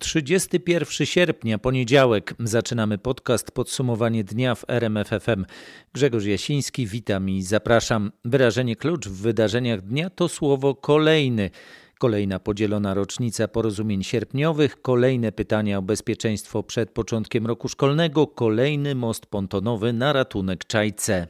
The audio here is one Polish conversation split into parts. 31 sierpnia, poniedziałek. Zaczynamy podcast Podsumowanie dnia w RMF FM. Grzegorz Jasiński, witam i zapraszam. Wyrażenie klucz w wydarzeniach dnia to słowo kolejny. Kolejna podzielona rocznica porozumień sierpniowych, kolejne pytania o bezpieczeństwo przed początkiem roku szkolnego, kolejny most pontonowy na ratunek Czajce.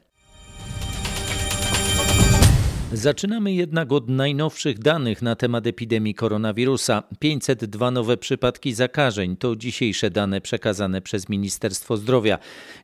Zaczynamy jednak od najnowszych danych na temat epidemii koronawirusa. 502 nowe przypadki zakażeń to dzisiejsze dane przekazane przez Ministerstwo Zdrowia,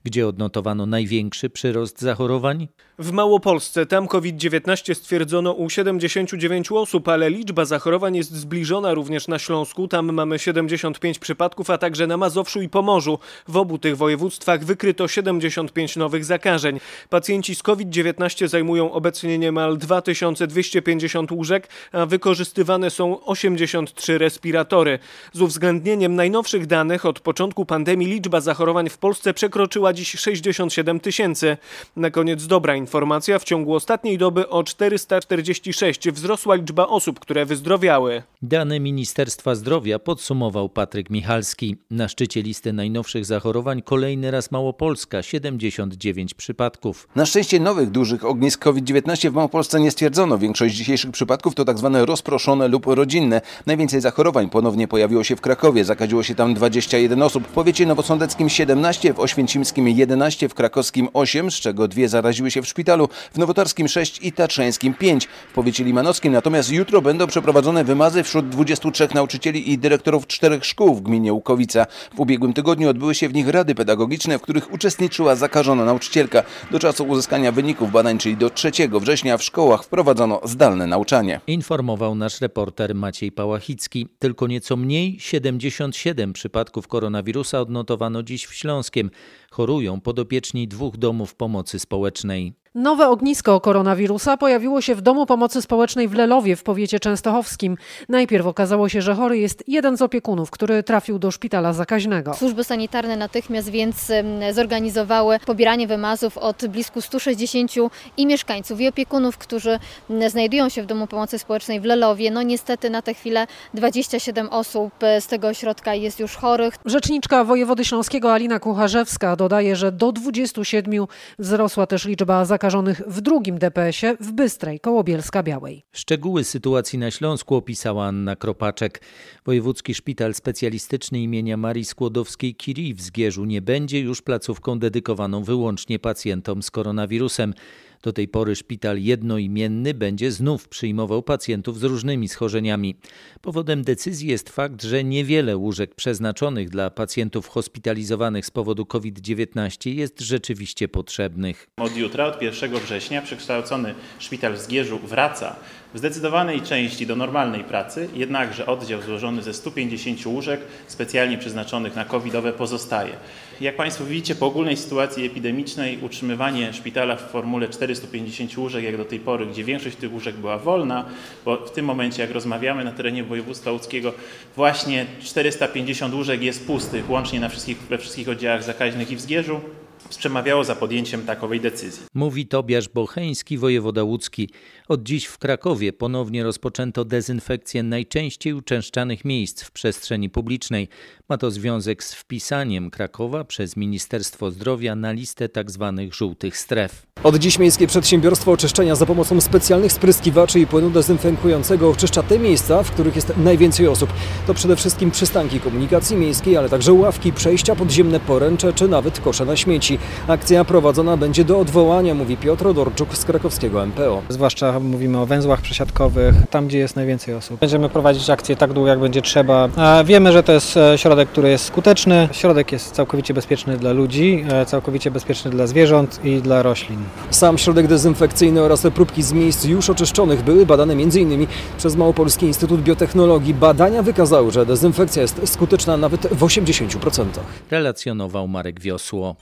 gdzie odnotowano największy przyrost zachorowań. W Małopolsce tam COVID-19 stwierdzono u 79 osób, ale liczba zachorowań jest zbliżona również na Śląsku. Tam mamy 75 przypadków, a także na Mazowszu i Pomorzu. W obu tych województwach wykryto 75 nowych zakażeń. Pacjenci z COVID-19 zajmują obecnie niemal 2250 łóżek, a wykorzystywane są 83 respiratory. Z uwzględnieniem najnowszych danych od początku pandemii liczba zachorowań w Polsce przekroczyła dziś 67 tysięcy. Na koniec dobra informacja, w ciągu ostatniej doby o 446 wzrosła liczba osób, które wyzdrowiały. Dane Ministerstwa Zdrowia podsumował Patryk Michalski. Na szczycie listy najnowszych zachorowań kolejny raz Małopolska, 79 przypadków. Na szczęście nowych dużych ognisk COVID-19 w Małopolsce nie stwierdzono. Większość dzisiejszych przypadków to tzw. rozproszone lub rodzinne. Najwięcej zachorowań ponownie pojawiło się w Krakowie. Zakaziło się tam 21 osób. W powiecie nowosądeckim 17, w oświęcimskim 11, w krakowskim 8, z czego 2 zaraziły się w szpitalu, w nowotarskim 6 i tatrzańskim 5. W powiecie limanowskim natomiast jutro będą przeprowadzone wymazy wśród 23 nauczycieli i dyrektorów 4 szkół w gminie Łukowica. W ubiegłym tygodniu odbyły się w nich rady pedagogiczne, w których uczestniczyła zakażona nauczycielka. Do czasu uzyskania wyników badań, czyli do 3 września, w szkołach wprowadzono zdalne nauczanie. Informował nasz reporter Maciej Pałachicki. Tylko nieco mniej, 77 przypadków koronawirusa odnotowano dziś w Śląskiem. Chorują podopieczni 2 domów pomocy społecznej. Nowe ognisko koronawirusa pojawiło się w Domu Pomocy Społecznej w Lelowie w powiecie częstochowskim. Najpierw okazało się, że chory jest jeden z opiekunów, który trafił do szpitala zakaźnego. Służby sanitarne natychmiast więc zorganizowały pobieranie wymazów od blisko 160 i mieszkańców, i opiekunów, którzy znajdują się w Domu Pomocy Społecznej w Lelowie. No niestety na tę chwilę 27 osób z tego ośrodka jest już chorych. Rzeczniczka wojewody śląskiego Alina Kucharzewska dodaje, że do 27 wzrosła też liczba zakażonych w 2. DPS-ie w Bystrej koło Bielska-Białej. Szczegóły sytuacji na Śląsku opisała Anna Kropaczek. Wojewódzki Szpital Specjalistyczny imienia Marii Skłodowskiej-Curie w Zgierzu nie będzie już placówką dedykowaną wyłącznie pacjentom z koronawirusem. Do tej pory szpital jednoimienny będzie znów przyjmował pacjentów z różnymi schorzeniami. Powodem decyzji jest fakt, że niewiele łóżek przeznaczonych dla pacjentów hospitalizowanych z powodu COVID-19 jest rzeczywiście potrzebnych. Od jutra, od 1 września przekształcony szpital w Zgierzu wraca w zdecydowanej części do normalnej pracy, jednakże oddział złożony ze 150 łóżek specjalnie przeznaczonych na covidowe pozostaje. Jak Państwo widzicie, po ogólnej sytuacji epidemicznej utrzymywanie szpitala w formule 450 łóżek jak do tej pory, gdzie większość tych łóżek była wolna, bo w tym momencie, jak rozmawiamy, na terenie województwa łódzkiego właśnie 450 łóżek jest pustych, łącznie we wszystkich oddziałach zakaźnych i w Zgierzu, przemawiało za podjęciem takowej decyzji. Mówi Tobiasz Bocheński, wojewoda łódzki. Od dziś w Krakowie ponownie rozpoczęto dezynfekcję najczęściej uczęszczanych miejsc w przestrzeni publicznej. Ma to związek z wpisaniem Krakowa przez Ministerstwo Zdrowia na listę tzw. żółtych stref. Od dziś Miejskie Przedsiębiorstwo Oczyszczenia za pomocą specjalnych spryskiwaczy i płynu dezynfekującego oczyszcza te miejsca, w których jest najwięcej osób. To przede wszystkim przystanki komunikacji miejskiej, ale także ławki, przejścia podziemne, poręcze czy nawet kosze na śmieci. Akcja prowadzona będzie do odwołania, mówi Piotr Odorczuk z krakowskiego MPO. Zwłaszcza mówimy o węzłach przesiadkowych, tam gdzie jest najwięcej osób. Będziemy prowadzić akcję tak długo, jak będzie trzeba. Wiemy, że to jest środek, który jest skuteczny. Środek jest całkowicie bezpieczny dla ludzi, całkowicie bezpieczny dla zwierząt i dla roślin. Sam środek dezynfekcyjny oraz próbki z miejsc już oczyszczonych były badane m.in. przez Małopolski Instytut Biotechnologii. Badania wykazały, że dezynfekcja jest skuteczna nawet w 80%. Relacjonował Marek Wiosło.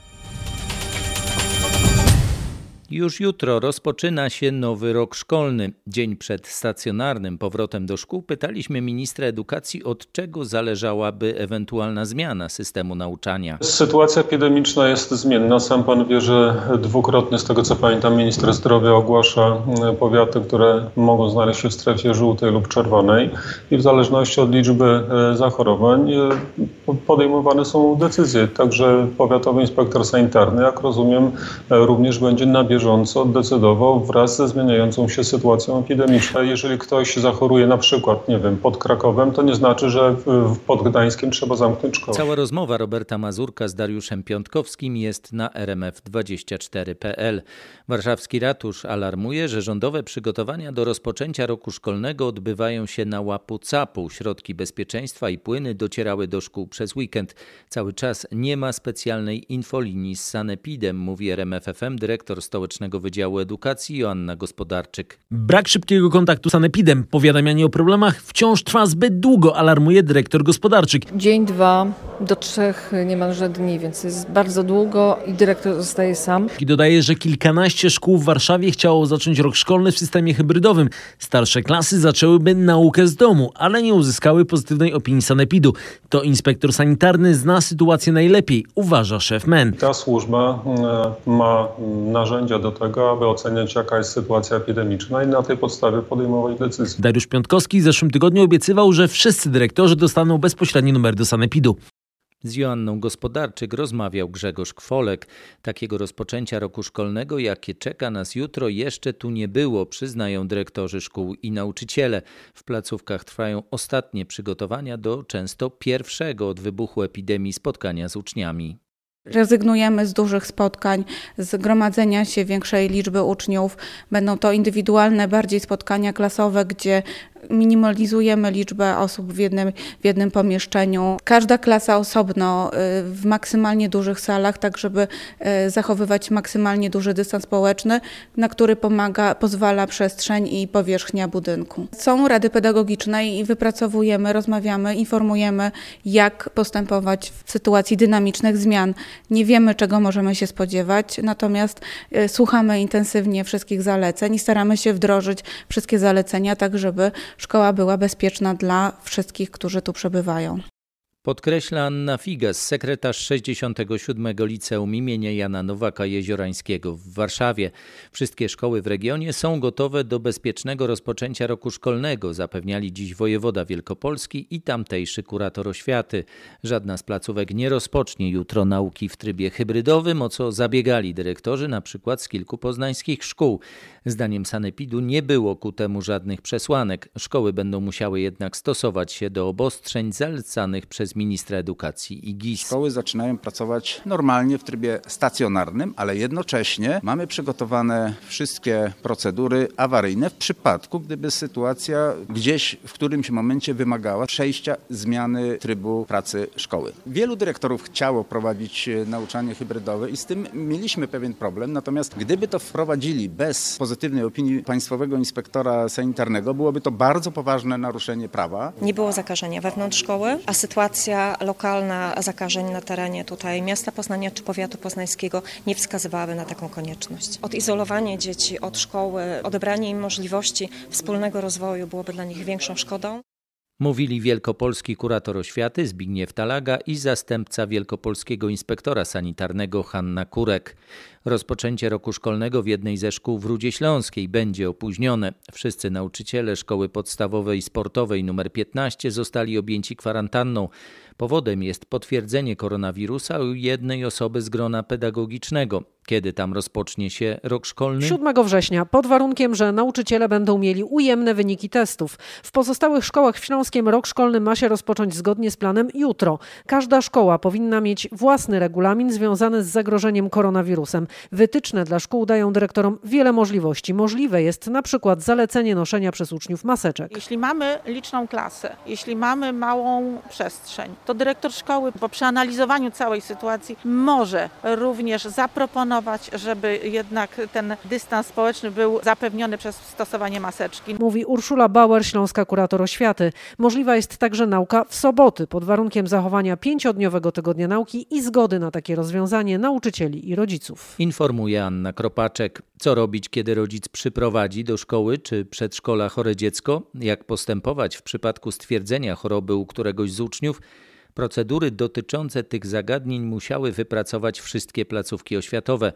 Już jutro rozpoczyna się nowy rok szkolny. Dzień przed stacjonarnym powrotem do szkół pytaliśmy ministra edukacji, od czego zależałaby ewentualna zmiana systemu nauczania. Sytuacja epidemiczna jest zmienna. Sam pan wie, że dwukrotnie, z tego co pamiętam, minister zdrowia ogłasza powiaty, które mogą znaleźć się w strefie żółtej lub czerwonej i w zależności od liczby zachorowań podejmowane są decyzje. Także powiatowy inspektor sanitarny, jak rozumiem, również będzie na bieżąco decydował wraz ze zmieniającą się sytuacją epidemiczną. Jeżeli ktoś zachoruje na przykład, pod Krakowem, to nie znaczy, że pod Gdańskiem trzeba zamknąć szkołę. Cała rozmowa Roberta Mazurka z Dariuszem Piątkowskim jest na rmf24.pl. Warszawski ratusz alarmuje, że rządowe przygotowania do rozpoczęcia roku szkolnego odbywają się na łapu-capu. Środki bezpieczeństwa i płyny docierały do szkół przez weekend. Cały czas nie ma specjalnej infolinii z sanepidem, mówi RMF FM dyrektor Stołecznego Wydziału Edukacji Joanna Gospodarczyk. Brak szybkiego kontaktu z sanepidem, powiadamianie o problemach wciąż trwa zbyt długo, alarmuje dyrektor Gospodarczyk. Dzień, dwa do trzech niemalże dni, więc jest bardzo długo i dyrektor zostaje sam. I dodaje, że kilkanaście szkół w Warszawie chciało zacząć rok szkolny w systemie hybrydowym. Starsze klasy zaczęłyby naukę z domu, ale nie uzyskały pozytywnej opinii sanepidu. To inspektor sanitarny zna sytuację najlepiej, uważa szef MEN. Ta służba ma narzędzia do tego, aby oceniać, jaka jest sytuacja epidemiczna i na tej podstawie podejmować decyzje. Dariusz Piątkowski w zeszłym tygodniu obiecywał, że wszyscy dyrektorzy dostaną bezpośredni numer do sanepidu. Z Joanną Gospodarczyk rozmawiał Grzegorz Kwolek. Takiego rozpoczęcia roku szkolnego, jakie czeka nas jutro, jeszcze tu nie było, przyznają dyrektorzy szkół i nauczyciele. W placówkach trwają ostatnie przygotowania do często pierwszego od wybuchu epidemii spotkania z uczniami. Rezygnujemy z dużych spotkań, z gromadzenia się większej liczby uczniów. Będą to indywidualne, bardziej spotkania klasowe, gdzie minimalizujemy liczbę osób w jednym pomieszczeniu. Każda klasa osobno, w maksymalnie dużych salach, tak żeby zachowywać maksymalnie duży dystans społeczny, na który pozwala przestrzeń i powierzchnia budynku. Są rady pedagogiczne i wypracowujemy, rozmawiamy, informujemy, jak postępować w sytuacji dynamicznych zmian. Nie wiemy, czego możemy się spodziewać, natomiast słuchamy intensywnie wszystkich zaleceń i staramy się wdrożyć wszystkie zalecenia, tak żeby szkoła była bezpieczna dla wszystkich, którzy tu przebywają. Podkreśla Anna Figas, sekretarz 67. Liceum imienia Jana Nowaka Jeziorańskiego w Warszawie. Wszystkie szkoły w regionie są gotowe do bezpiecznego rozpoczęcia roku szkolnego, zapewniali dziś wojewoda Wielkopolski i tamtejszy kurator oświaty. Żadna z placówek nie rozpocznie jutro nauki w trybie hybrydowym, o co zabiegali dyrektorzy na przykład z kilku poznańskich szkół. Zdaniem sanepidu nie było ku temu żadnych przesłanek. Szkoły będą musiały jednak stosować się do obostrzeń zalecanych przez ministra edukacji i GIS. Szkoły zaczynają pracować normalnie w trybie stacjonarnym, ale jednocześnie mamy przygotowane wszystkie procedury awaryjne w przypadku, gdyby sytuacja gdzieś w którymś momencie wymagała przejścia, zmiany trybu pracy szkoły. Wielu dyrektorów chciało prowadzić nauczanie hybrydowe i z tym mieliśmy pewien problem, natomiast gdyby to wprowadzili bez pozytywnej opinii Państwowego Inspektora Sanitarnego, byłoby to bardzo poważne naruszenie prawa. Nie było zakażenia wewnątrz szkoły, a sytuacja lokalna zakażeń na terenie tutaj miasta Poznania czy powiatu poznańskiego nie wskazywałaby na taką konieczność. Odizolowanie dzieci od szkoły, odebranie im możliwości wspólnego rozwoju byłoby dla nich większą szkodą. Mówili wielkopolski kurator oświaty Zbigniew Talaga i zastępca wielkopolskiego inspektora sanitarnego Hanna Kurek. Rozpoczęcie roku szkolnego w jednej ze szkół w Rudzie Śląskiej będzie opóźnione. Wszyscy nauczyciele szkoły podstawowej i sportowej nr 15 zostali objęci kwarantanną. Powodem jest potwierdzenie koronawirusa u jednej osoby z grona pedagogicznego. Kiedy tam rozpocznie się rok szkolny? 7 września, pod warunkiem, że nauczyciele będą mieli ujemne wyniki testów. W pozostałych szkołach w Śląskiem rok szkolny ma się rozpocząć zgodnie z planem jutro. Każda szkoła powinna mieć własny regulamin związany z zagrożeniem koronawirusem. Wytyczne dla szkół dają dyrektorom wiele możliwości. Możliwe jest na przykład zalecenie noszenia przez uczniów maseczek. Jeśli mamy liczną klasę, jeśli mamy małą przestrzeń, to dyrektor szkoły po przeanalizowaniu całej sytuacji może również zaproponować, żeby jednak ten dystans społeczny był zapewniony przez stosowanie maseczki. Mówi Urszula Bauer, śląska kurator oświaty. Możliwa jest także nauka w soboty pod warunkiem zachowania 5-dniowego tygodnia nauki i zgody na takie rozwiązanie nauczycieli i rodziców. Informuje Anna Kropaczek. Co robić, kiedy rodzic przyprowadzi do szkoły czy przedszkola chore dziecko? Jak postępować w przypadku stwierdzenia choroby u któregoś z uczniów? Procedury dotyczące tych zagadnień musiały wypracować wszystkie placówki oświatowe.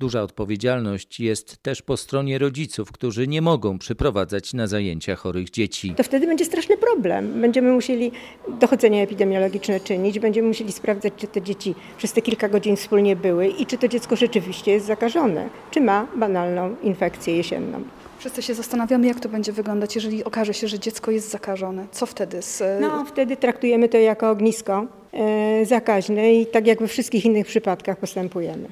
Duża odpowiedzialność jest też po stronie rodziców, którzy nie mogą przyprowadzać na zajęcia chorych dzieci. To wtedy będzie straszny problem. Będziemy musieli dochodzenia epidemiologiczne czynić, będziemy musieli sprawdzać, czy te dzieci przez te kilka godzin wspólnie były i czy to dziecko rzeczywiście jest zakażone, czy ma banalną infekcję jesienną. Wszyscy się zastanawiamy, jak to będzie wyglądać, jeżeli okaże się, że dziecko jest zakażone. Co wtedy? Wtedy traktujemy to jako ognisko zakaźne i tak jak we wszystkich innych przypadkach postępujemy.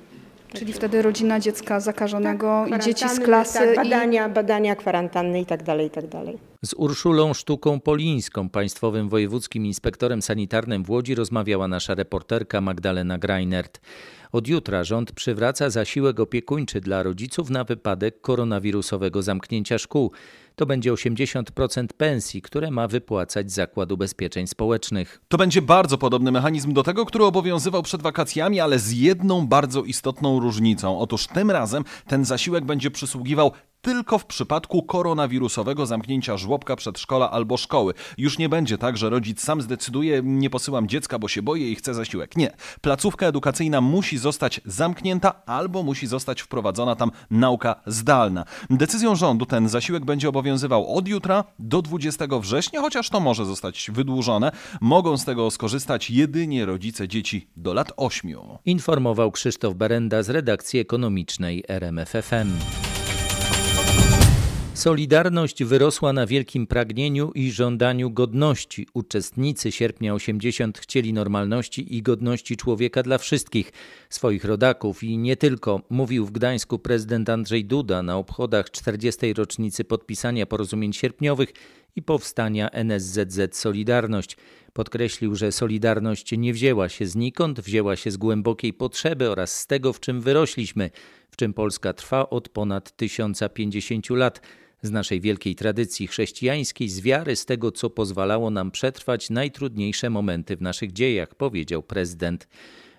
Czyli wtedy rodzina dziecka zakażonego i dzieci z klasy. Tak, badania, kwarantanny i tak dalej. Z Urszulą Sztuką-Polińską, Państwowym Wojewódzkim Inspektorem Sanitarnym w Łodzi, rozmawiała nasza reporterka Magdalena Greinert. Od jutra rząd przywraca zasiłek opiekuńczy dla rodziców na wypadek koronawirusowego zamknięcia szkół. To będzie 80% pensji, które ma wypłacać Zakład Ubezpieczeń Społecznych. To będzie bardzo podobny mechanizm do tego, który obowiązywał przed wakacjami, ale z jedną bardzo istotną różnicą. Otóż tym razem ten zasiłek będzie przysługiwał tylko w przypadku koronawirusowego zamknięcia żłobka, przedszkola albo szkoły. Już nie będzie tak, że rodzic sam zdecyduje, nie posyłam dziecka, bo się boję i chcę zasiłek. Nie. Placówka edukacyjna musi zostać zamknięta albo musi zostać wprowadzona tam nauka zdalna. Decyzją rządu ten zasiłek będzie obowiązywał od jutra do 20 września, chociaż to może zostać wydłużone. Mogą z tego skorzystać jedynie rodzice dzieci do lat 8. Informował Krzysztof Berenda z redakcji ekonomicznej RMF FM. Solidarność wyrosła na wielkim pragnieniu i żądaniu godności. Uczestnicy Sierpnia 80 chcieli normalności i godności człowieka dla wszystkich, swoich rodaków i nie tylko. Mówił w Gdańsku prezydent Andrzej Duda na obchodach 40. rocznicy podpisania porozumień sierpniowych i powstania NSZZ Solidarność. Podkreślił, że Solidarność nie wzięła się znikąd, wzięła się z głębokiej potrzeby oraz z tego, w czym wyrośliśmy, w czym Polska trwa od ponad 1050 lat. Z naszej wielkiej tradycji chrześcijańskiej, z wiary, z tego, co pozwalało nam przetrwać najtrudniejsze momenty w naszych dziejach, powiedział prezydent.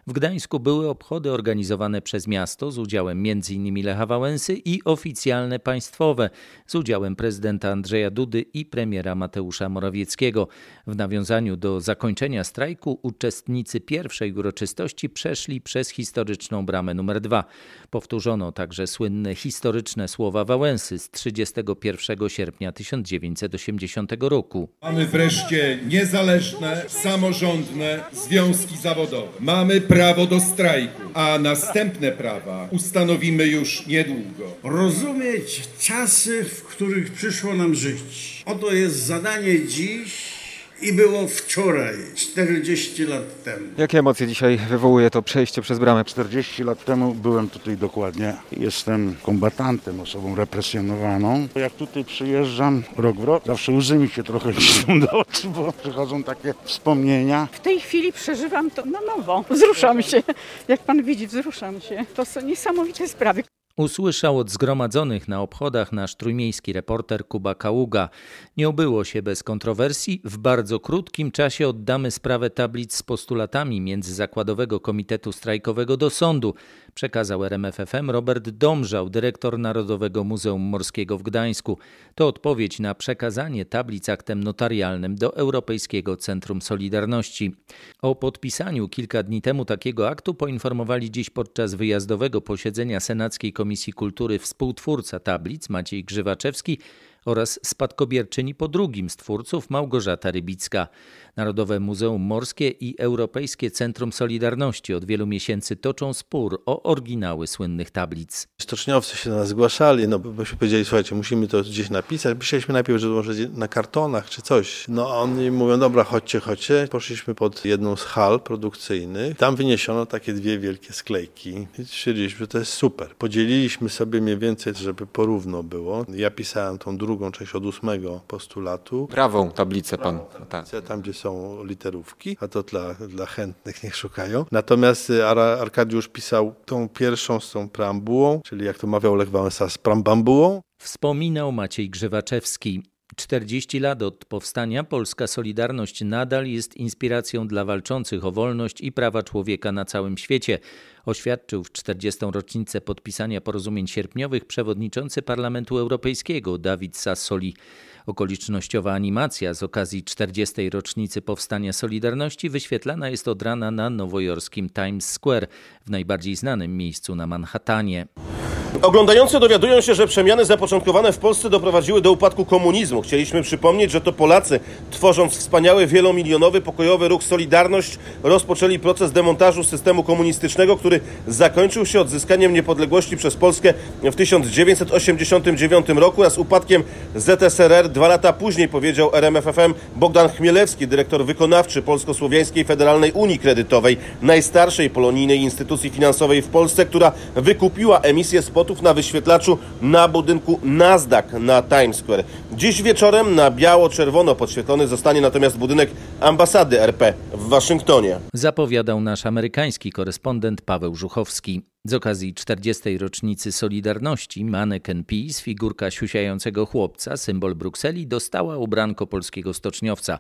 W Gdańsku były obchody organizowane przez miasto z udziałem m.in. Lecha Wałęsy i oficjalne państwowe z udziałem prezydenta Andrzeja Dudy i premiera Mateusza Morawieckiego. W nawiązaniu do zakończenia strajku uczestnicy pierwszej uroczystości przeszli przez historyczną bramę nr 2. Powtórzono także słynne historyczne słowa Wałęsy z 31 sierpnia 1980 roku. Mamy wreszcie niezależne, samorządne związki zawodowe. Mamy prawo do strajku, a następne prawa ustanowimy już niedługo. Rozumieć czasy, w których przyszło nam żyć. Oto jest zadanie dziś i było wczoraj, 40 lat temu. Jakie emocje dzisiaj wywołuje to przejście przez bramę? 40 lat temu byłem tutaj dokładnie. Jestem kombatantem, osobą represjonowaną. Jak tutaj przyjeżdżam rok w rok, zawsze łzy mi się trochę liczą do oczu, bo przychodzą takie wspomnienia. W tej chwili przeżywam to na nowo. Wzruszam się. Jak pan widzi, wzruszam się. To są niesamowite sprawy. Usłyszał od zgromadzonych na obchodach nasz trójmiejski reporter Kuba Kaługa. Nie obyło się bez kontrowersji. W bardzo krótkim czasie oddamy sprawę tablic z postulatami Międzyzakładowego Komitetu Strajkowego do sądu, przekazał RMF FM Robert Domżał, dyrektor Narodowego Muzeum Morskiego w Gdańsku. To odpowiedź na przekazanie tablic aktem notarialnym do Europejskiego Centrum Solidarności. O podpisaniu kilka dni temu takiego aktu poinformowali dziś podczas wyjazdowego posiedzenia Senackiej Komisji Kultury współtwórca tablic Maciej Grzywaczewski oraz spadkobierczyni po drugim z twórców Małgorzata Rybicka. Narodowe Muzeum Morskie i Europejskie Centrum Solidarności od wielu miesięcy toczą spór o oryginały słynnych tablic. Stoczniowcy się do nas zgłaszali, byśmy powiedzieli, słuchajcie, musimy to gdzieś napisać. Myśleliśmy najpierw, że może na kartonach czy coś. A oni mówią, dobra, chodźcie. Poszliśmy pod jedną z hal produkcyjnych. Tam wyniesiono takie dwie wielkie sklejki. I stwierdziliśmy, że to jest super. Podzieliliśmy sobie mniej więcej, żeby porówno było. Ja pisałem tą drugą część od 8 postulatu. Prawą tablicę pan. Tablicę, tam gdzie są literówki, a to dla chętnych niech szukają. Natomiast Arkadiusz pisał tą pierwszą z tą preambułą, czyli jak to mawiał Lech Wałęsa, z prambambułą. Wspominał Maciej Grzywaczewski. 40 lat od powstania polska Solidarność nadal jest inspiracją dla walczących o wolność i prawa człowieka na całym świecie, oświadczył w 40. rocznicę podpisania porozumień sierpniowych przewodniczący Parlamentu Europejskiego David Sassoli. Okolicznościowa animacja z okazji 40. rocznicy powstania Solidarności wyświetlana jest od rana na nowojorskim Times Square, w najbardziej znanym miejscu na Manhattanie. Oglądający dowiadują się, że przemiany zapoczątkowane w Polsce doprowadziły do upadku komunizmu. Chcieliśmy przypomnieć, że to Polacy, tworząc wspaniały, wielomilionowy, pokojowy ruch Solidarność, rozpoczęli proces demontażu systemu komunistycznego, który zakończył się odzyskaniem niepodległości przez Polskę w 1989 roku oraz upadkiem ZSRR 2 lata później, powiedział RMF FM Bogdan Chmielewski, dyrektor wykonawczy Polsko-Słowiańskiej Federalnej Unii Kredytowej, najstarszej polonijnej instytucji finansowej w Polsce, która wykupiła emisję spotów na wyświetlaczu na budynku Nasdaq na Times Square. Dziś wieczorem na biało-czerwono podświetlony zostanie natomiast budynek ambasady RP w Waszyngtonie. Zapowiadał nasz amerykański korespondent Paweł Żuchowski. Z okazji 40. rocznicy Solidarności Manneken Pis, figurka siusiającego chłopca, symbol Brukseli, dostała ubranko polskiego stoczniowca.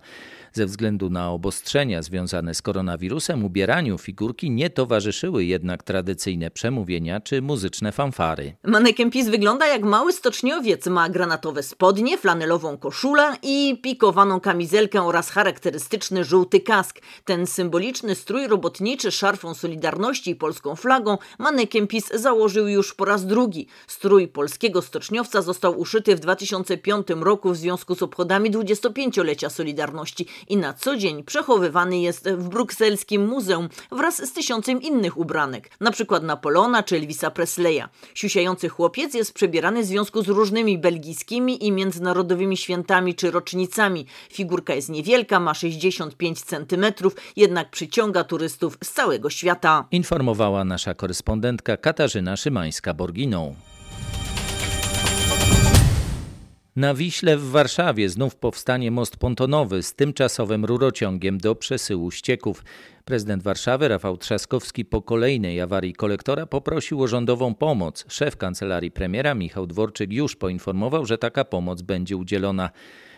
Ze względu na obostrzenia związane z koronawirusem ubieraniu figurki nie towarzyszyły jednak tradycyjne przemówienia czy muzyczne fanfary. Manneken Pis wygląda jak mały stoczniowiec. Ma granatowe spodnie, flanelową koszulę i pikowaną kamizelkę oraz charakterystyczny żółty kask. Ten symboliczny strój robotniczy z szarfą Solidarności i polską flagą Manneken Pis założył już po raz drugi. Strój polskiego stoczniowca został uszyty w 2005 roku w związku z obchodami 25-lecia Solidarności i na co dzień przechowywany jest w brukselskim muzeum wraz z 1000 innych ubranek, na przykład Napoleona czy Elvisa Presleya. Siusiający chłopiec jest przebierany w związku z różnymi belgijskimi i międzynarodowymi świętami czy rocznicami. Figurka jest niewielka, ma 65 cm, jednak przyciąga turystów z całego świata. Informowała nasza korespondentka Katarzyna Szymańska-Borginą. Na Wiśle w Warszawie znów powstanie most pontonowy z tymczasowym rurociągiem do przesyłu ścieków. Prezydent Warszawy Rafał Trzaskowski po kolejnej awarii kolektora poprosił o rządową pomoc. Szef kancelarii premiera Michał Dworczyk już poinformował, że taka pomoc będzie udzielona.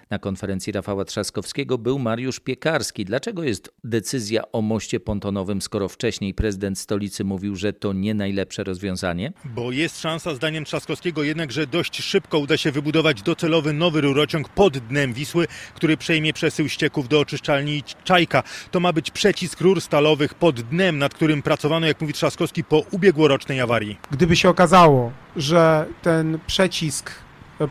Na konferencji Rafała Trzaskowskiego był Mariusz Piekarski. Dlaczego jest decyzja o moście pontonowym, skoro wcześniej prezydent stolicy mówił, że to nie najlepsze rozwiązanie? Bo jest szansa, zdaniem Trzaskowskiego jednak, że dość szybko uda się wybudować docelowy nowy rurociąg pod dnem Wisły, który przejmie przesył ścieków do oczyszczalni Czajka. To ma być przecisk rur stalowych pod dnem, nad którym pracowano, jak mówi Trzaskowski, po ubiegłorocznej awarii. Gdyby się okazało, że ten przecisk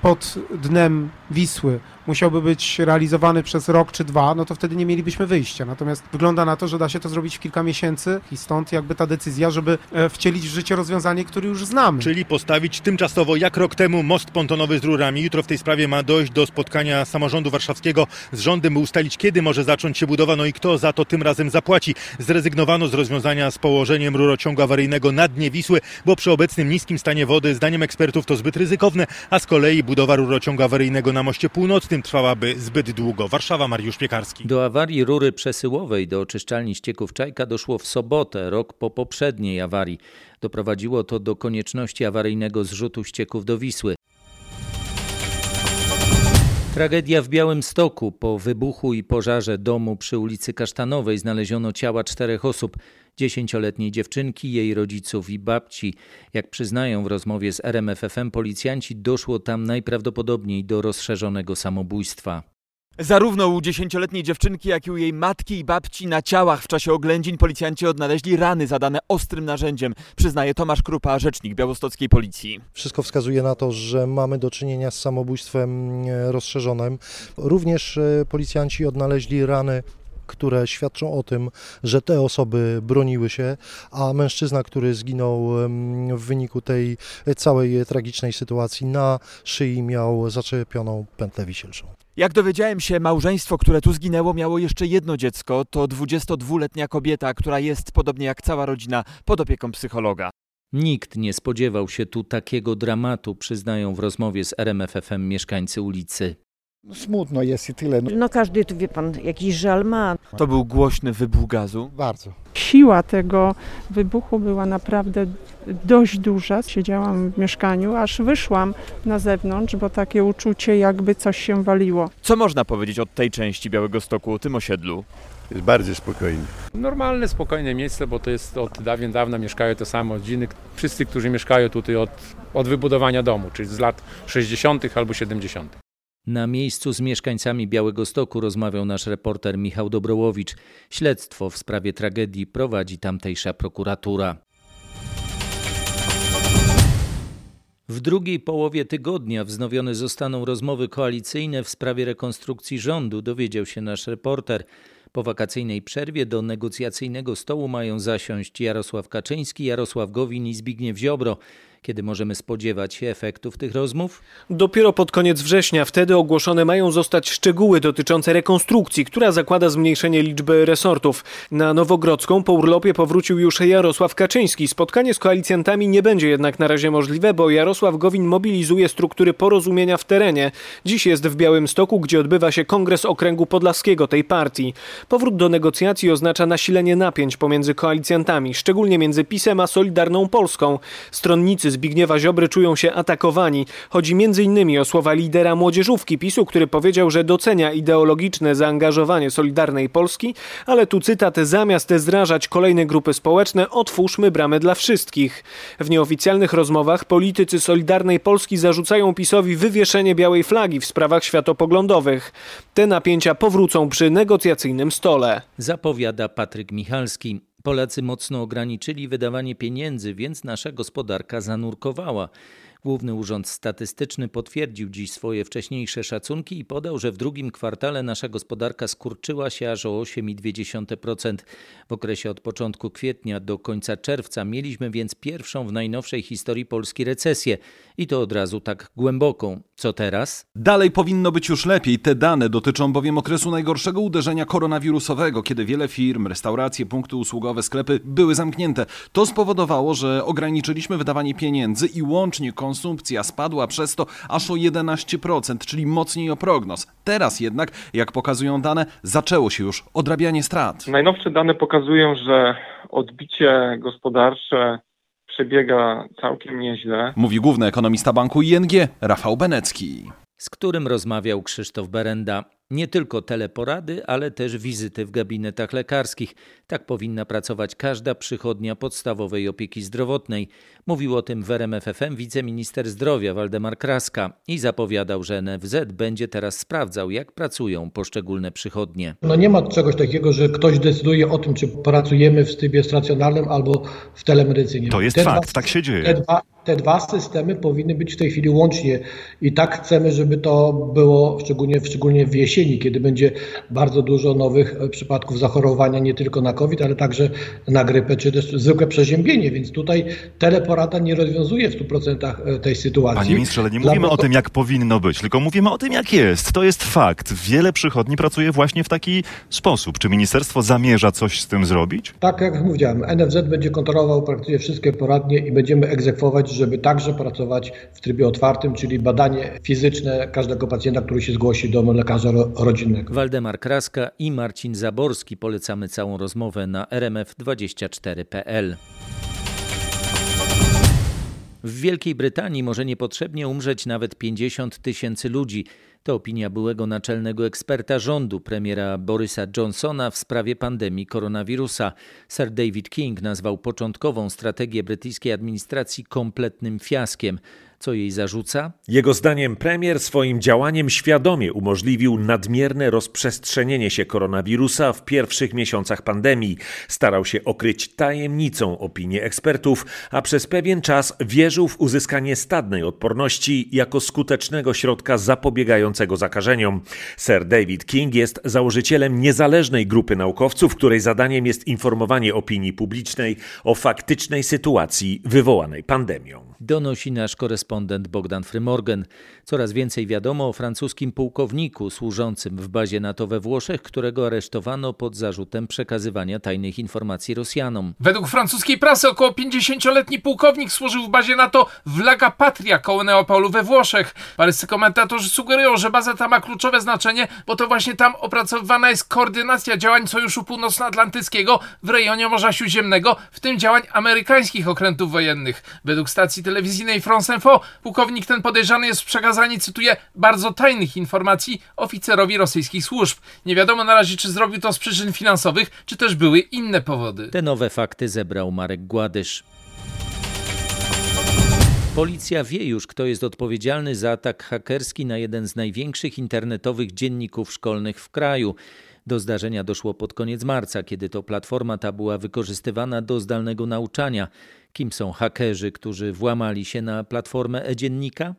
pod dnem Wisły musiałby być realizowany przez rok czy dwa, no to wtedy nie mielibyśmy wyjścia. Natomiast wygląda na to, że da się to zrobić w kilka miesięcy i stąd jakby ta decyzja, żeby wcielić w życie rozwiązanie, które już znamy. Czyli postawić tymczasowo, jak rok temu, most pontonowy z rurami. Jutro w tej sprawie ma dojść do spotkania samorządu warszawskiego z rządem, by ustalić, kiedy może zacząć się budowa, no i kto za to tym razem zapłaci. Zrezygnowano z rozwiązania z położeniem rurociągu awaryjnego na dnie Wisły, bo przy obecnym niskim stanie wody, zdaniem ekspertów, to zbyt ryzykowne, a z kolei kolei budowa rurociągu awaryjnego na Moście Północnym trwałaby zbyt długo. Warszawa, Mariusz Piekarski. Do awarii rury przesyłowej do oczyszczalni ścieków Czajka doszło w sobotę, rok po poprzedniej awarii. Doprowadziło to do konieczności awaryjnego zrzutu ścieków do Wisły. Tragedia w Białymstoku. Po wybuchu i pożarze domu przy ulicy Kasztanowej znaleziono ciała 4 osób. 10-letniej dziewczynki, jej rodziców i babci. Jak przyznają w rozmowie z RMF FM policjanci, doszło tam najprawdopodobniej do rozszerzonego samobójstwa. Zarówno u 10-letniej dziewczynki, jak i u jej matki i babci na ciałach w czasie oględzin policjanci odnaleźli rany zadane ostrym narzędziem, przyznaje Tomasz Krupa, rzecznik białostockiej policji. Wszystko wskazuje na to, że mamy do czynienia z samobójstwem rozszerzonym. Również policjanci odnaleźli rany, które świadczą o tym, że te osoby broniły się, a mężczyzna, który zginął w wyniku tej całej tragicznej sytuacji, na szyi miał zaczepioną pętlę wisielczą. Jak dowiedziałem się, małżeństwo, które tu zginęło, miało jeszcze jedno dziecko. To 22-letnia kobieta, która jest, podobnie jak cała rodzina, pod opieką psychologa. Nikt nie spodziewał się tu takiego dramatu, przyznają w rozmowie z RMF FM mieszkańcy ulicy. Smutno jest i tyle. No każdy tu, wie pan, jakiś żal ma. To był głośny wybuch gazu? Bardzo. Siła tego wybuchu była naprawdę dość duża. Siedziałam w mieszkaniu, aż wyszłam na zewnątrz, bo takie uczucie, jakby coś się waliło. Co można powiedzieć od tej części Białegostoku, o tym osiedlu? Jest bardziej spokojny. Normalne, spokojne miejsce, bo to jest od dawien dawna mieszkają te same rodziny. Wszyscy, którzy mieszkają tutaj od wybudowania domu, czyli z lat 60. albo 70. Na miejscu z mieszkańcami Białegostoku rozmawiał nasz reporter Michał Dobrołowicz. Śledztwo w sprawie tragedii prowadzi tamtejsza prokuratura. W drugiej połowie tygodnia wznowione zostaną rozmowy koalicyjne w sprawie rekonstrukcji rządu, dowiedział się nasz reporter. Po wakacyjnej przerwie do negocjacyjnego stołu mają zasiąść Jarosław Kaczyński, Jarosław Gowin i Zbigniew Ziobro. Kiedy możemy spodziewać się efektów tych rozmów? Dopiero pod koniec września. Wtedy ogłoszone mają zostać szczegóły dotyczące rekonstrukcji, która zakłada zmniejszenie liczby resortów. Na Nowogrodzką po urlopie powrócił już Jarosław Kaczyński. Spotkanie z koalicjantami nie będzie jednak na razie możliwe, bo Jarosław Gowin mobilizuje struktury porozumienia w terenie. Dziś jest w Białymstoku, gdzie odbywa się Kongres Okręgu Podlaskiego tej partii. Powrót do negocjacji oznacza nasilenie napięć pomiędzy koalicjantami, szczególnie między PiS-em a Solidarną Polską. Stronnicy Zbigniewa Ziobry czują się atakowani. Chodzi m.in. o słowa lidera młodzieżówki PiS-u, który powiedział, że docenia ideologiczne zaangażowanie Solidarnej Polski, ale tu cytat: zamiast zrażać kolejne grupy społeczne, otwórzmy bramę dla wszystkich. W nieoficjalnych rozmowach politycy Solidarnej Polski zarzucają PiS-owi wywieszenie białej flagi w sprawach światopoglądowych. Te napięcia powrócą przy negocjacyjnym stole. Zapowiada Patryk Michalski. Polacy mocno ograniczyli wydawanie pieniędzy, więc nasza gospodarka zanurkowała. Główny Urząd Statystyczny potwierdził dziś swoje wcześniejsze szacunki i podał, że w drugim kwartale nasza gospodarka skurczyła się aż o 8,2%. W okresie od początku kwietnia do końca czerwca mieliśmy więc pierwszą w najnowszej historii Polski recesję. I to od razu tak głęboką. Co teraz? Dalej powinno być już lepiej. Te dane dotyczą bowiem okresu najgorszego uderzenia koronawirusowego, kiedy wiele firm, restauracje, punkty usługowe, sklepy były zamknięte. To spowodowało, że ograniczyliśmy wydawanie pieniędzy i łącznie konsumpcja spadła przez to aż o 11%, czyli mocniej o prognoz. Teraz jednak, jak pokazują dane, zaczęło się już odrabianie strat. Najnowsze dane pokazują, że odbicie gospodarcze przebiega całkiem nieźle. Mówi główny ekonomista banku ING Rafał Benecki. Z którym rozmawiał Krzysztof Berenda. Nie tylko teleporady, ale też wizyty w gabinetach lekarskich. Tak powinna pracować każda przychodnia podstawowej opieki zdrowotnej. Mówił o tym w RMF FM wiceminister zdrowia Waldemar Kraska i zapowiadał, że NFZ będzie teraz sprawdzał, jak pracują poszczególne przychodnie. Nie ma czegoś takiego, że ktoś decyduje o tym, czy pracujemy w trybie stacjonarnym albo w telemedycynie. To jest fakt, tak się dzieje. Te dwa systemy powinny być w tej chwili łącznie i tak chcemy, żeby to było szczególnie w jesieni. jesieni, kiedy będzie bardzo dużo nowych przypadków zachorowania nie tylko na COVID, ale także na grypę czy też zwykłe przeziębienie, więc tutaj teleporada nie rozwiązuje w 100% tej sytuacji. Panie ministrze, ale nie mówimy o tym, jak powinno być, tylko mówimy o tym, jak jest. To jest fakt. Wiele przychodni pracuje właśnie w taki sposób. Czy ministerstwo zamierza coś z tym zrobić? Tak, jak mówiłem, NFZ będzie kontrolował praktycznie wszystkie poradnie i będziemy egzekwować, żeby także pracować w trybie otwartym, czyli badanie fizyczne każdego pacjenta, który się zgłosi do lekarza rodzinnego. Waldemar Kraska i Marcin Zaborski. Polecamy całą rozmowę na rmf24.pl. W Wielkiej Brytanii może niepotrzebnie umrzeć nawet 50 tysięcy ludzi. To opinia byłego naczelnego eksperta rządu, premiera Borysa Johnsona w sprawie pandemii koronawirusa. Sir David King nazwał początkową strategię brytyjskiej administracji kompletnym fiaskiem. Co jej zarzuca? Jego zdaniem premier swoim działaniem świadomie umożliwił nadmierne rozprzestrzenienie się koronawirusa w pierwszych miesiącach pandemii. Starał się okryć tajemnicą opinię ekspertów, a przez pewien czas wierzył w uzyskanie stadnej odporności jako skutecznego środka zapobiegającego zakażeniom. Sir David King jest założycielem niezależnej grupy naukowców, której zadaniem jest informowanie opinii publicznej o faktycznej sytuacji wywołanej pandemią. Donosi nasz korespondent Bogdan Frymorgan. Coraz więcej wiadomo o francuskim pułkowniku służącym w bazie NATO we Włoszech, którego aresztowano pod zarzutem przekazywania tajnych informacji Rosjanom. Według francuskiej prasy około 50-letni pułkownik służył w bazie NATO w Laga Patria koło Neapolu we Włoszech. Paryscy komentatorzy sugerują, że baza ta ma kluczowe znaczenie, bo to właśnie tam opracowywana jest koordynacja działań Sojuszu Północnoatlantyckiego w rejonie Morza Śródziemnego, w tym działań amerykańskich okrętów wojennych. Według stacji telewizyjnej France Info pułkownik ten podejrzany jest w przekazaniu, cytuję, bardzo tajnych informacji oficerowi rosyjskich służb. Nie wiadomo na razie, czy zrobił to z przyczyn finansowych, czy też były inne powody. Te nowe fakty zebrał Marek Gładysz. Policja wie już, kto jest odpowiedzialny za atak hakerski na jeden z największych internetowych dzienników szkolnych w kraju. Do zdarzenia doszło pod koniec marca, kiedy to platforma ta była wykorzystywana do zdalnego nauczania. Kim są hakerzy, którzy włamali się na platformę e-dziennika?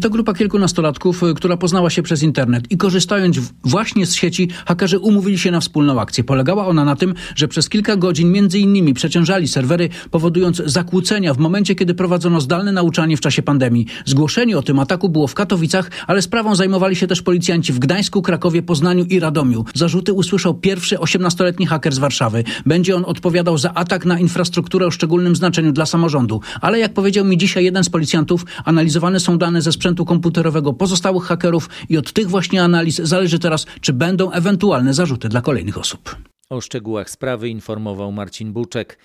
To grupa kilkunastolatków, która poznała się przez internet i korzystając właśnie z sieci, hakerzy umówili się na wspólną akcję. Polegała ona na tym, że przez kilka godzin między innymi przeciążali serwery, powodując zakłócenia w momencie, kiedy prowadzono zdalne nauczanie w czasie pandemii. Zgłoszenie o tym ataku było w Katowicach, ale sprawą zajmowali się też policjanci w Gdańsku, Krakowie, Poznaniu i Radomiu. Zarzuty usłyszał pierwszy 18-letni haker z Warszawy. Będzie on odpowiadał za atak na infrastrukturę o szczególnym znaczeniu dla samorządu. Ale jak powiedział mi dzisiaj jeden z policjantów, analizowane są dane ze sprzętu komputerowego pozostałych hakerów i od tych właśnie analiz zależy teraz, czy będą ewentualne zarzuty dla kolejnych osób. O szczegółach sprawy informował Marcin Buczek.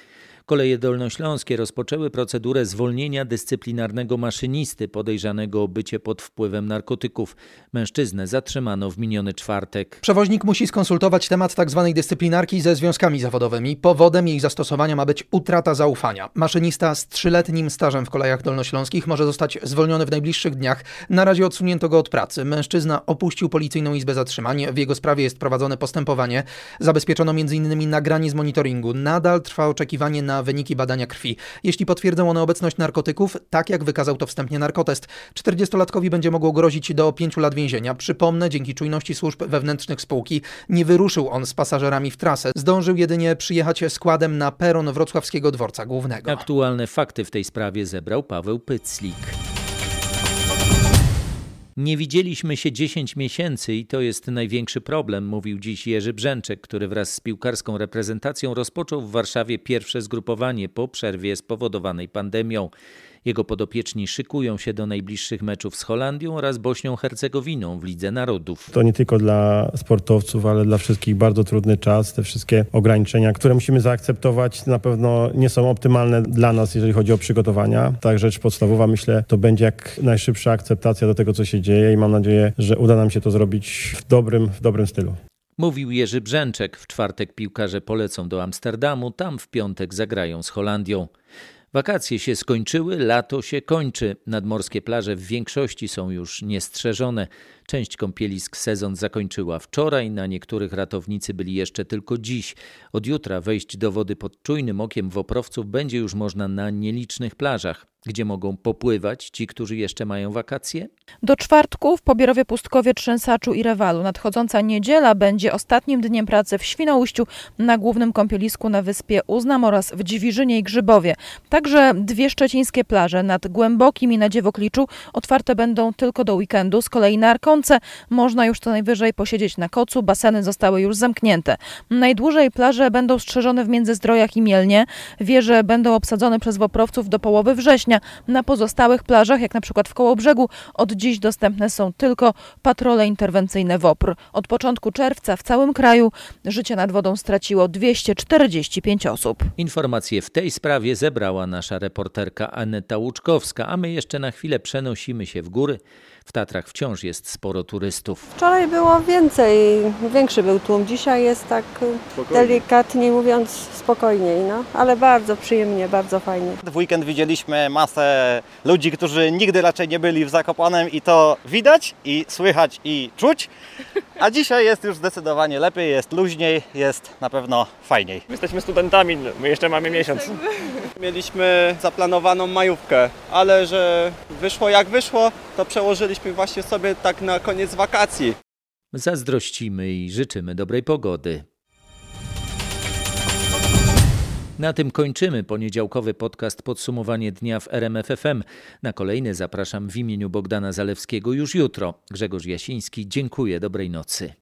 Koleje dolnośląskie rozpoczęły procedurę zwolnienia dyscyplinarnego maszynisty podejrzanego o bycie pod wpływem narkotyków. Mężczyznę zatrzymano w miniony czwartek. Przewoźnik musi skonsultować temat tzw. dyscyplinarki ze związkami zawodowymi. Powodem jej zastosowania ma być utrata zaufania. Maszynista z 3-letnim stażem w kolejach dolnośląskich może zostać zwolniony w najbliższych dniach. Na razie odsunięto go od pracy. Mężczyzna opuścił policyjną izbę zatrzymań. W jego sprawie jest prowadzone postępowanie. Zabezpieczono m.in. nagranie z monitoringu. Nadal trwa oczekiwanie na wyniki badania krwi. Jeśli potwierdzą one obecność narkotyków, tak jak wykazał to wstępnie narkotest, 40-latkowi będzie mogło grozić do 5 lat więzienia. Przypomnę, dzięki czujności służb wewnętrznych spółki nie wyruszył on z pasażerami w trasę. Zdążył jedynie przyjechać składem na peron wrocławskiego dworca głównego. Aktualne fakty w tej sprawie zebrał Paweł Pyclik. Nie widzieliśmy się 10 miesięcy i to jest największy problem, mówił dziś Jerzy Brzęczek, który wraz z piłkarską reprezentacją rozpoczął w Warszawie pierwsze zgrupowanie po przerwie spowodowanej pandemią. Jego podopieczni szykują się do najbliższych meczów z Holandią oraz Bośnią-Hercegowiną w Lidze Narodów. To nie tylko dla sportowców, ale dla wszystkich bardzo trudny czas. Te wszystkie ograniczenia, które musimy zaakceptować, na pewno nie są optymalne dla nas, jeżeli chodzi o przygotowania. Ta rzecz podstawowa, myślę, to będzie jak najszybsza akceptacja do tego, co się dzieje i mam nadzieję, że uda nam się to zrobić w dobrym stylu. Mówił Jerzy Brzęczek. W czwartek piłkarze polecą do Amsterdamu, tam w piątek zagrają z Holandią. Wakacje się skończyły, lato się kończy. Nadmorskie plaże w większości są już niestrzeżone. Część kąpielisk sezon zakończyła wczoraj, na niektórych ratownicy byli jeszcze tylko dziś. Od jutra wejść do wody pod czujnym okiem woprowców będzie już można na nielicznych plażach. gdzie mogą popływać ci, którzy jeszcze mają wakacje? Do czwartku w Pobierowie, Pustkowie, Trzęsaczu i Rewalu. Nadchodząca niedziela będzie ostatnim dniem pracy w Świnoujściu, na głównym kąpielisku na wyspie Uznam oraz w Dziwiżynie i Grzybowie. Także dwie szczecińskie plaże nad Głębokim i na Dziewokliczu otwarte będą tylko do weekendu. Z kolei na Arkonce można już co najwyżej posiedzieć na kocu, baseny zostały już zamknięte. Najdłużej plaże będą strzeżone w Międzyzdrojach i Mielnie. Wieże będą obsadzone przez woprowców do połowy września. Na pozostałych plażach, jak na przykład w Kołobrzegu, od dziś dostępne są tylko patrole interwencyjne WOPR. Od początku czerwca w całym kraju życie nad wodą straciło 245 osób. Informacje w tej sprawie zebrała nasza reporterka Aneta Łuczkowska, a my jeszcze na chwilę przenosimy się w góry. W Tatrach wciąż jest sporo turystów. Wczoraj było więcej, większy był tłum. Dzisiaj jest tak spokojnie. Delikatnie mówiąc spokojniej, ale bardzo przyjemnie, bardzo fajnie. W weekend widzieliśmy masę ludzi, którzy nigdy raczej nie byli w Zakopanem i to widać i słychać i czuć, a dzisiaj jest już zdecydowanie lepiej, jest luźniej, jest na pewno fajniej. My jesteśmy studentami, my jeszcze mamy miesiąc. Mieliśmy zaplanowaną majówkę, ale że wyszło jak wyszło, to przełożyliśmy właśnie sobie tak na koniec wakacji. Zazdrościmy i życzymy dobrej pogody. Na tym kończymy poniedziałkowy podcast Podsumowanie dnia w RMF FM. Na kolejny zapraszam w imieniu Bogdana Zalewskiego już jutro. Grzegorz Jasiński, dziękuję, dobrej nocy.